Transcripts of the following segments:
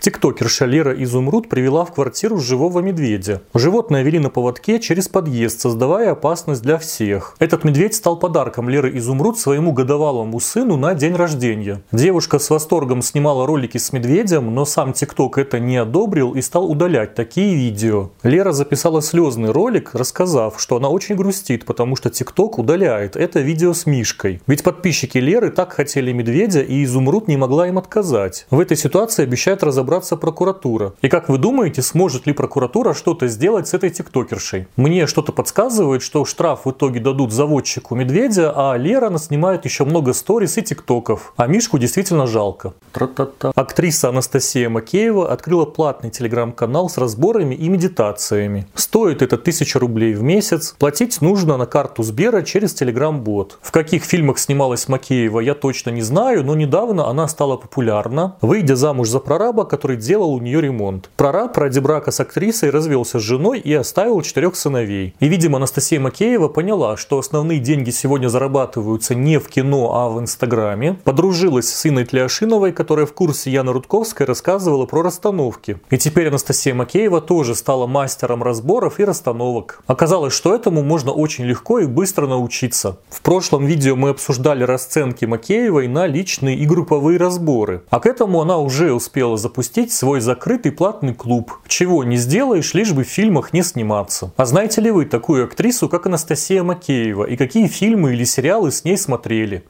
Тиктокерша Лера Изумруд привела в квартиру живого медведя. Животное вели на поводке через подъезд, создавая опасность для всех. Этот медведь стал подарком Леры Изумруд своему годовалому сыну на день рождения. Девушка с восторгом снимала ролики с медведем, но сам Тикток это не одобрил и стал удалять такие видео. Лера записала слезный ролик, рассказав, что она очень грустит, потому что Тикток удаляет это видео с Мишкой. Ведь подписчики Леры так хотели медведя, и Изумруд не могла им отказать. В этой ситуации обещает разобраться прокуратура. И как вы думаете, сможет ли прокуратура что-то сделать с этой тиктокершей? Мне что-то подсказывает, что штраф в итоге дадут заводчику медведя, а Лера наснимает еще много сторис и тиктоков. А Мишку действительно жалко. Актриса Анастасия Макеева открыла платный телеграм-канал с разборами и медитациями. Стоит это 1000 рублей в месяц. Платить нужно на карту Сбера через телеграм-бот. В каких фильмах снималась Макеева, я точно не знаю, но недавно она стала популярна, выйдя замуж за прораба, который делал у нее ремонт. Прораб ради брака с актрисой развелся с женой и оставил 4 сыновей. И, видимо, Анастасия Макеева поняла, что основные деньги сегодня зарабатываются не в кино, а в Инстаграме. Подружилась с Инной Тлиашиновой, которая в курсе Яны Рудковской рассказывала про расстановки. И теперь Анастасия Макеева тоже стала мастером разборов и расстановок. Оказалось, что этому можно очень легко и быстро научиться. В прошлом видео мы обсуждали расценки Макеевой на личные и групповые разборы. А к этому она уже успела запустить свой закрытый платный клуб. Чего не сделаешь, лишь бы в фильмах не сниматься. А знаете ли вы такую актрису, как Анастасия Макеева, и какие фильмы или сериалы с ней смотрели?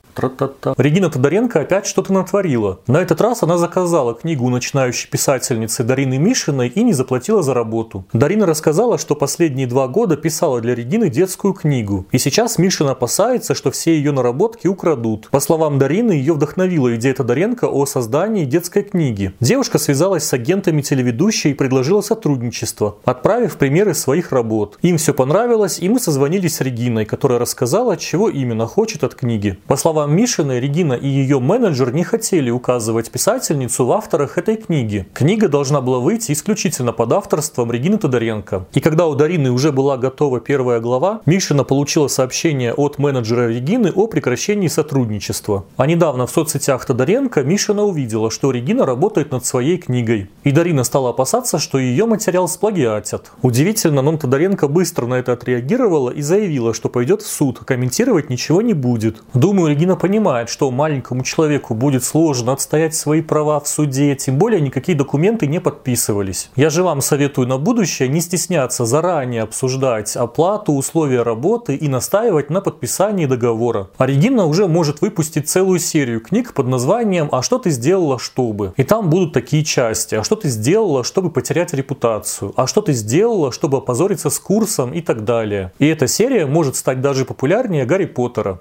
Регина Тодоренко опять что-то натворила. На этот раз она заказала книгу у начинающей писательницы Дарины Мишиной и не заплатила за работу. Дарина рассказала, что последние 2 года писала для Регины детскую книгу. И сейчас Мишина опасается, что все ее наработки украдут. По словам Дарины, ее вдохновила идея Тодоренко о создании детской книги. Девушка связалась с агентами телеведущей и предложила сотрудничество, отправив примеры своих работ. Им все понравилось, и мы созвонились с Региной, которая рассказала, чего именно хочет от книги. По словам Мишиной, Регина и ее менеджер не хотели указывать писательницу в авторах этой книги. Книга должна была выйти исключительно под авторством Регины Тодоренко. И когда у Дарины уже была готова 1 глава, Мишина получила сообщение от менеджера Регины о прекращении сотрудничества. А недавно в соцсетях Тодоренко Мишина увидела, что Регина работает над своей книгой. И Дарина стала опасаться, что ее материал сплагиатят. Удивительно, но Тодоренко быстро на это отреагировала и заявила, что пойдет в суд, комментировать ничего не будет. Думаю, Регина понимает, что маленькому человеку будет сложно отстоять свои права в суде, тем более никакие документы не подписывались. Я же вам советую на будущее не стесняться заранее обсуждать оплату, условия работы и настаивать на подписании договора. А Регина уже может выпустить целую серию книг под названием «А что ты сделала, чтобы?». И там будут такие части: «А что ты сделала, чтобы потерять репутацию?», «А что ты сделала, чтобы опозориться с курсом?» и так далее. И эта серия может стать даже популярнее Гарри Поттера.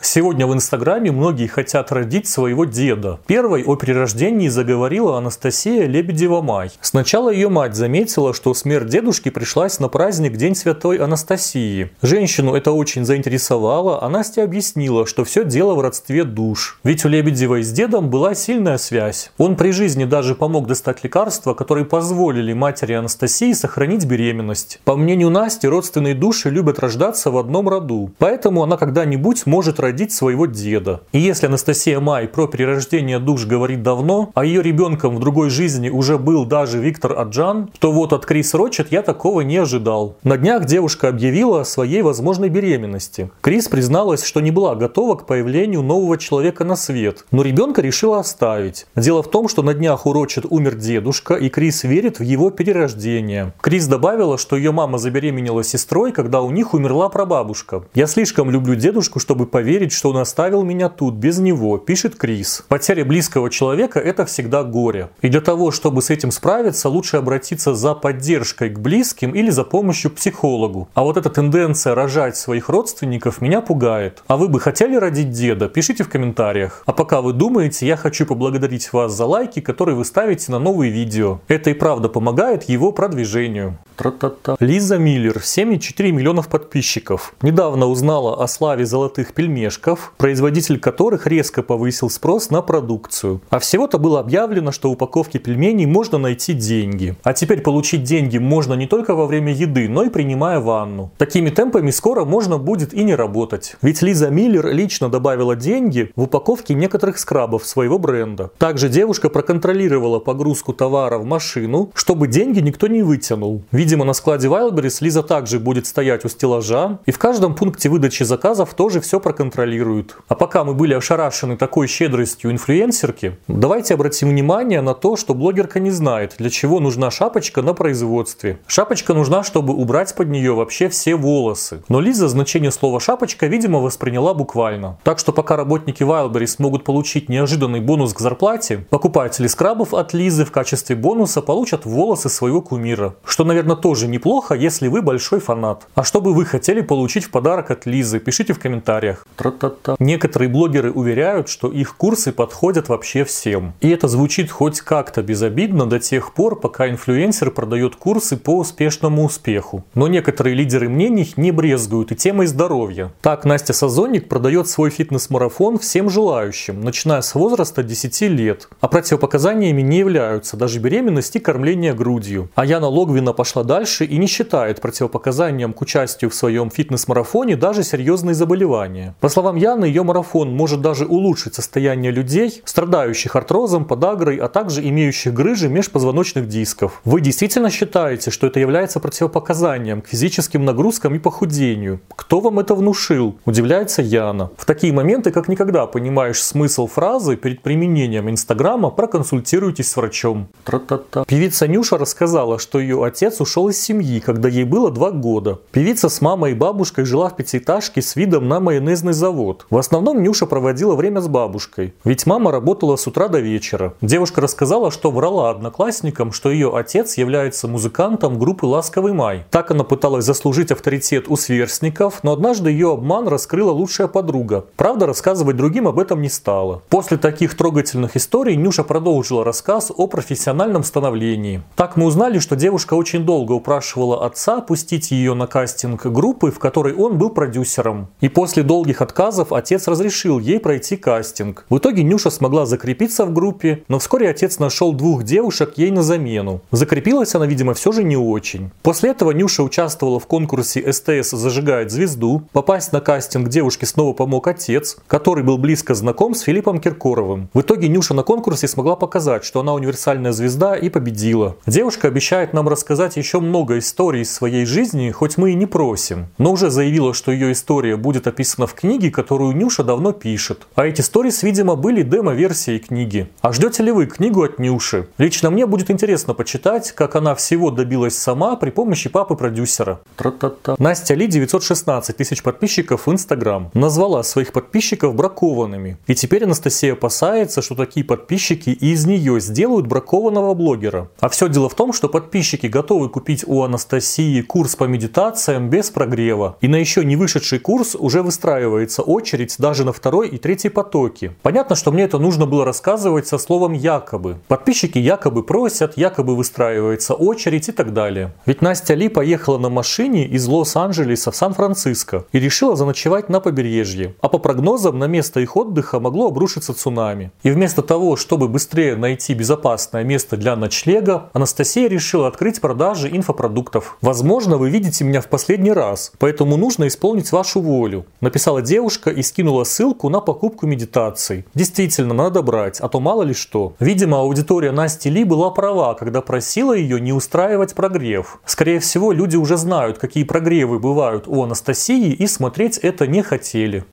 Сегодня в Инстаграме многие хотят родить своего деда. Первой о перерождении заговорила Анастасия Лебедева-Май. Сначала ее мать заметила, что смерть дедушки пришлась на праздник День Святой Анастасии. Женщину это очень заинтересовало, а Настя объяснила, что все дело в родстве душ. Ведь у Лебедевой с дедом была сильная связь. Он при жизни даже помог достать лекарства, которые позволили матери Анастасии сохранить беременность. По мнению Насти, родственные души любят рождаться в одном роду, поэтому она когда-нибудь может родить своего деда. И если Анастасия Май про перерождение душ говорит давно, а ее ребенком в другой жизни уже был даже Виктор Аджан, то вот от Крис Рочет я такого не ожидал. На днях девушка объявила о своей возможной беременности. Крис призналась, что не была готова к появлению нового человека на свет, но ребенка решила оставить. Дело в том, что на днях у Рочет умер дедушка, и Крис верит в его перерождение. Крис добавила, что ее мама забеременела сестрой, когда у них умерла прабабушка. «Я слишком люблю дедушку, чтобы поверить, что он оставил меня тут без него», — пишет Крис. Потеря близкого человека — это всегда горе. И для того, чтобы с этим справиться, лучше обратиться за поддержкой к близким или за помощью к психологу. А вот эта тенденция рожать своих родственников меня пугает. А вы бы хотели родить деда? Пишите в комментариях. А пока вы думаете, я хочу поблагодарить вас за лайки, которые вы ставите на новые видео. Это и правда помогает его продвижению. Лиза Миллер, 7,4 миллионов подписчиков. Недавно узнала о славе золотых пельмешков, производитель которых резко повысил спрос на продукцию. А всего-то было объявлено, что в упаковке пельменей можно найти деньги. А теперь получить деньги можно не только во время еды, но и принимая ванну. Такими темпами скоро можно будет и не работать. Ведь Лиза Миллер лично добавила деньги в упаковки некоторых скрабов своего бренда. Также девушка проконтролировала контролировала погрузку товара в машину, чтобы деньги никто не вытянул. Видимо, на складе Wildberries Лиза также будет стоять у стеллажа, и в каждом пункте выдачи заказов тоже все проконтролируют. А пока мы были ошарашены такой щедростью инфлюенсерки, давайте обратим внимание на то, что блогерка не знает, для чего нужна шапочка на производстве. Шапочка нужна, чтобы убрать под нее вообще все волосы. Но Лиза значение слова «шапочка», видимо, восприняла буквально. Так что пока работники Wildberries могут получить неожиданный бонус к зарплате, покупатели скрабов от Лизы в качестве бонуса получат волосы своего кумира. Что, наверное, тоже неплохо, если вы большой фанат. А что бы вы хотели получить в подарок от Лизы, пишите в комментариях. Некоторые блогеры уверяют, что их курсы подходят вообще всем. И это звучит хоть как-то безобидно до тех пор, пока инфлюенсер продает курсы по успешному успеху. Но некоторые лидеры мнений не брезгуют и темой здоровья. Так Настя Сазонник продает свой фитнес-марафон всем желающим, начиная с возраста 10 лет. А противопоказаниями не являются даже беременность и кормление грудью. А Яна Логвина пошла дальше и не считает противопоказанием к участию в своем фитнес-марафоне даже серьезные заболевания. По словам Яны, ее марафон может даже улучшить состояние людей, страдающих артрозом, подагрой, а также имеющих грыжи межпозвоночных дисков. Вы действительно считаете, что это является противопоказанием к физическим нагрузкам и похудению? Кто вам это внушил? Удивляется Яна. В такие моменты как никогда понимаешь смысл фразы перед применением Инстаграма «проконсультируйтесь с врачом». Певица Нюша рассказала, что ее отец ушел из семьи, когда ей было 2 года. Певица с мамой и бабушкой жила в пятиэтажке с видом на майонезный завод. В основном Нюша проводила время с бабушкой, ведь мама работала с утра до вечера. Девушка рассказала, что врала одноклассникам, что ее отец является музыкантом группы «Ласковый май». Так она пыталась заслужить авторитет у сверстников, но однажды ее обман раскрыла лучшая подруга. Правда, рассказывать другим об этом не стала. После таких трогательных историй Нюша продолжила рассказ о профессиональном становлении. Так мы узнали, что девушка очень долго упрашивала отца пустить ее на кастинг группы, в которой он был продюсером. И после долгих отказов отец разрешил ей пройти кастинг. В итоге Нюша смогла закрепиться в группе, но вскоре отец нашел 2 девушек ей на замену. Закрепилась она, видимо, все же не очень. После этого Нюша участвовала в конкурсе «СТС зажигает звезду». Попасть на кастинг девушке снова помог отец, который был близко знаком с Филиппом Киркоровым. В итоге Нюша на конкурсе смогла показать, что она универсальная звезда, и победила. Девушка обещает нам рассказать еще много историй из своей жизни, хоть мы и не просим, но уже заявила, что ее история будет описана в книге, которую Нюша давно пишет. А эти сторис, видимо, были демо-версией книги. А ждете ли вы книгу от Нюши? Лично мне будет интересно почитать, как она всего добилась сама при помощи папы-продюсера. Настя Ли, 916 тысяч подписчиков в Инстаграм, назвала своих подписчиков бракованными. И теперь Анастасия опасается, что такие подписчики и из нее сделают бракованного блогера. А все дело в том, что подписчики готовы купить у Анастасии курс по медитациям без прогрева. И на еще не вышедший курс уже выстраивается очередь даже на 2-й и 3-й потоки. Понятно, что мне это нужно было рассказывать со словом «якобы». Подписчики якобы просят, якобы выстраивается очередь и так далее. Ведь Настя Ли поехала на машине из Лос-Анджелеса в Сан-Франциско и решила заночевать на побережье. А по прогнозам, на место их отдыха могло обрушиться цунами. И вместо того, чтобы быстрее найти безопасное место для ночлега, Анастасия решила открыть продажи инфопродуктов. «Возможно, вы видите меня в последний раз, поэтому нужно исполнить вашу волю», написала девушка и скинула ссылку на покупку медитаций. Действительно, надо брать, а то мало ли что. Видимо, аудитория Насти Ли была права, когда просила ее не устраивать прогрев. Скорее всего, люди уже знают, какие прогревы бывают у Анастасии, и смотреть это не хотели.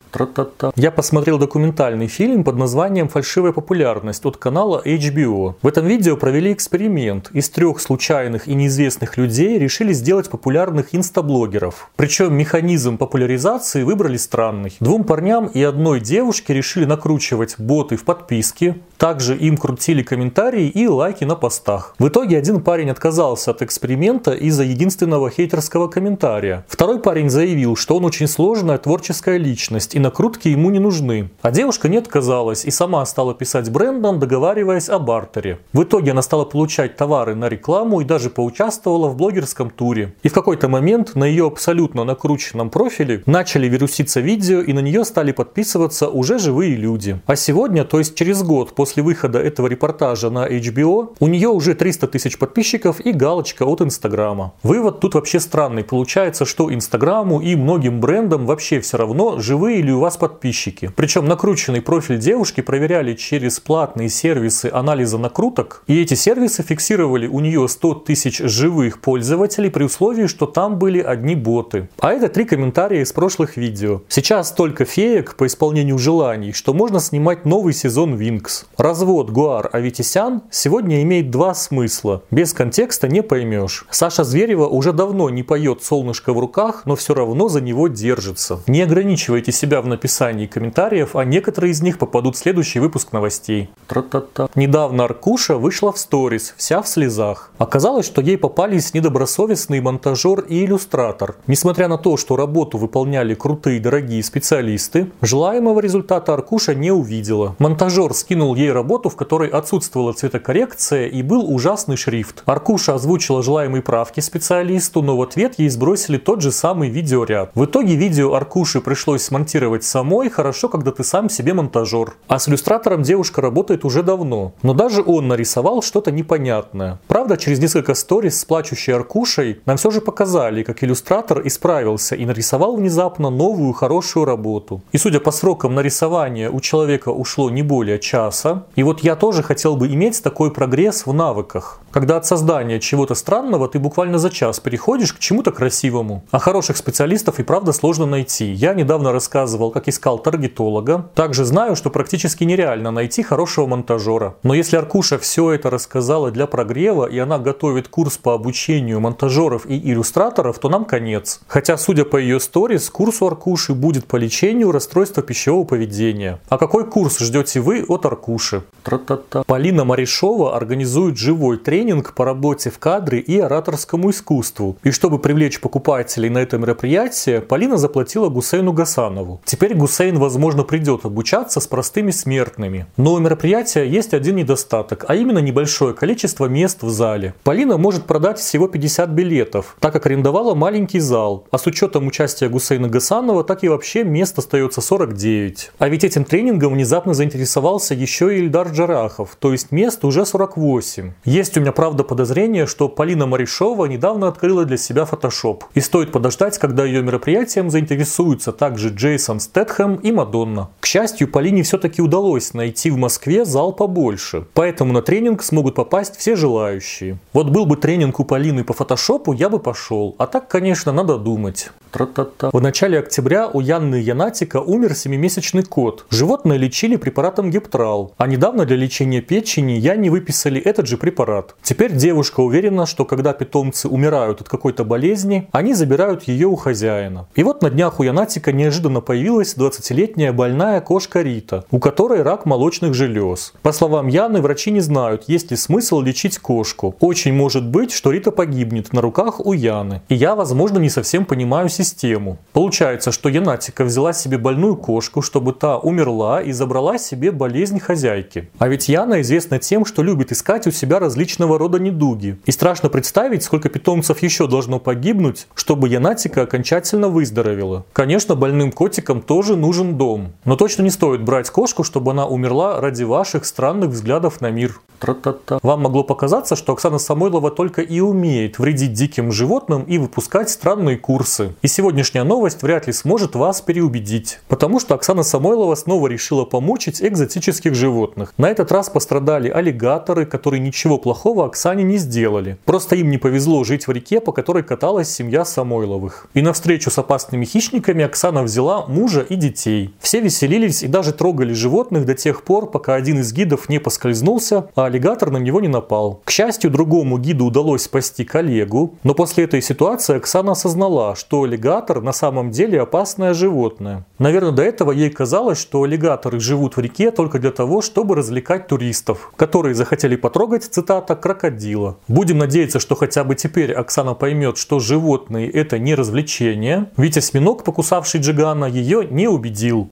Я посмотрел документальный фильм под названием «Фальшивая популярность» от канала HBO. В этом видео провели эксперимент. Из 3 случайных и неизвестных людей решили сделать популярных инстаблогеров. Причем механизм популяризации выбрали странный. 2 парням и 1 девушке решили накручивать боты в подписке. Также им крутили комментарии и лайки на постах. В итоге 1 парень отказался от эксперимента из-за единственного хейтерского комментария. 2-й парень заявил, что он очень сложная творческая личность и накрутки ему не нужны. А девушка не отказалась и сама стала писать брендам, договариваясь о бартере. В итоге она стала получать товары на рекламу и даже поучаствовала в блогерском туре. И в какой-то момент на ее абсолютно накрученном профиле начали вируситься видео, и на нее стали подписываться уже живые люди. А сегодня, то есть через год после выхода этого репортажа на HBO, у нее уже 300 тысяч подписчиков и галочка от Инстаграма. Вывод тут вообще странный. Получается, что Инстаграму и многим брендам вообще все равно, живые ли у вас подписчики. Причем накрученный профиль девушки проверяли через платные сервисы анализа накруток, и эти сервисы фиксировали у нее 100 тысяч живых пользователей при условии, что там были одни боты. А это 3 комментария из прошлых видео. Сейчас столько феек по исполнению желаний, что можно снимать новый сезон Винкс. Развод Гуар Аветисян сегодня имеет 2 смысла. Без контекста не поймешь. Саша Зверева уже давно не поет «Солнышко в руках», но все равно за него держится. Не ограничивайте себя в написании комментариев, а некоторые из них попадут в следующий выпуск новостей. Тра-та-та. Недавно Аркуша вышла в сторис, вся в слезах. Оказалось, что ей попались недобросовестный монтажер и иллюстратор. Несмотря на то, что работу выполняли крутые, дорогие специалисты, желаемого результата Аркуша не увидела. Монтажер скинул ей работу, в которой отсутствовала цветокоррекция и был ужасный шрифт. Аркуша озвучила желаемые правки специалисту, но в ответ ей сбросили тот же самый видеоряд. В итоге видео Аркуши пришлось смонтировать самой. Хорошо, когда ты сам себе монтажер. А с иллюстратором девушка работает уже давно. Но даже он нарисовал что-то непонятное. Правда, через несколько сторис с плачущей Аркушей нам все же показали, как иллюстратор исправился и нарисовал внезапно новую хорошую работу. И судя по срокам на рисование, у человека ушло не более часа. И вот я тоже хотел бы иметь такой прогресс в навыках. Когда от создания чего-то странного ты буквально за час переходишь к чему-то красивому. А хороших специалистов и правда сложно найти. Я недавно рассказывал, как искал таргетолога. Также знаю, что практически нереально найти хорошего монтажера. Но если Аркуша все это рассказала для прогрева, и она готовит курс по обучению монтажеров и иллюстраторов, то нам конец. Хотя, судя по ее сторис, курс у Аркуши будет по лечению расстройства пищевого поведения. А какой курс ждете вы от Аркуши? Тра-та-та. Полина Марешова организует живой тренинг по работе в кадре и ораторскому искусству. И чтобы привлечь покупателей на это мероприятие, Полина заплатила Гусейну Гасанову. Теперь Гусейн, возможно, придет обучаться с простыми смертными. Но у мероприятия есть один недостаток, а именно небольшое количество мест в зале. Полина может продать всего 50 билетов, так как арендовала маленький зал, а с учетом участия Гусейна Гасанова так и вообще мест остается 49. А ведь этим тренингом внезапно заинтересовался еще и Ильдар Джарахов, то есть мест уже 48. Есть у меня, правда, подозрение, что Полина Марешова недавно открыла для себя Photoshop. И стоит подождать, когда ее мероприятием заинтересуются также Джейсон Стетхэм и Мадонна. К счастью, Полине все-таки удалось найти в Москве зал побольше, поэтому на тренинг смогут попасть все желающие. Вот был бы тренинг у Полины по фотошопу, я бы пошел, а так, конечно, надо думать. Тра-та-та. В начале октября у Яны Янатика умер 7-месячный кот. Животное лечили препаратом Гептрал, а недавно для лечения печени Яне выписали этот же препарат. Теперь девушка уверена, что когда питомцы умирают от какой-то болезни, они забирают ее у хозяина. И вот на днях у Янатика неожиданно появилась 20-летняя больная кошка Рита, у которой рак молочных желез. По словам Яны, врачи не знают, есть ли смысл лечить кошку. Очень может быть, что Рита погибнет на руках у Яны. И я, возможно, не совсем понимаю систему. Получается, что Янатика взяла себе больную кошку, чтобы та умерла и забрала себе болезнь хозяйки. А ведь Яна известна тем, что любит искать у себя различного рода недуги. И страшно представить, сколько питомцев еще должно погибнуть, чтобы Янатика окончательно выздоровела. Конечно, больным котикам тоже нужен дом. Но точно не стоит брать кошку, чтобы она умерла ради ваших странных взглядов на мир. Тра-та-та. Вам могло показаться, что Оксана Самойлова только и умеет вредить диким животным и выпускать странные курсы. И сегодняшняя новость вряд ли сможет вас переубедить. Потому что Оксана Самойлова снова решила помучить экзотических животных. На этот раз пострадали аллигаторы, которые ничего плохого Оксане не сделали. Просто им не повезло жить в реке, по которой каталась семья Самойловых. И навстречу с опасными хищниками Оксана взяла мужа и детей. Все веселились и даже трогали животных до тех пор, пока один из гидов не поскользнулся, а аллигатор на него не напал. К счастью, другому гиду удалось спасти коллегу, но после этой ситуации Оксана осознала, что аллигатор на самом деле опасное животное. Наверное, до этого ей казалось, что аллигаторы живут в реке только для того, чтобы развлекать туристов, которые захотели потрогать, цитата, крокодила. Будем надеяться, что хотя бы теперь Оксана поймет, что животные — это не развлечение, ведь осьминог, покусавший Джигана, ее не убедил.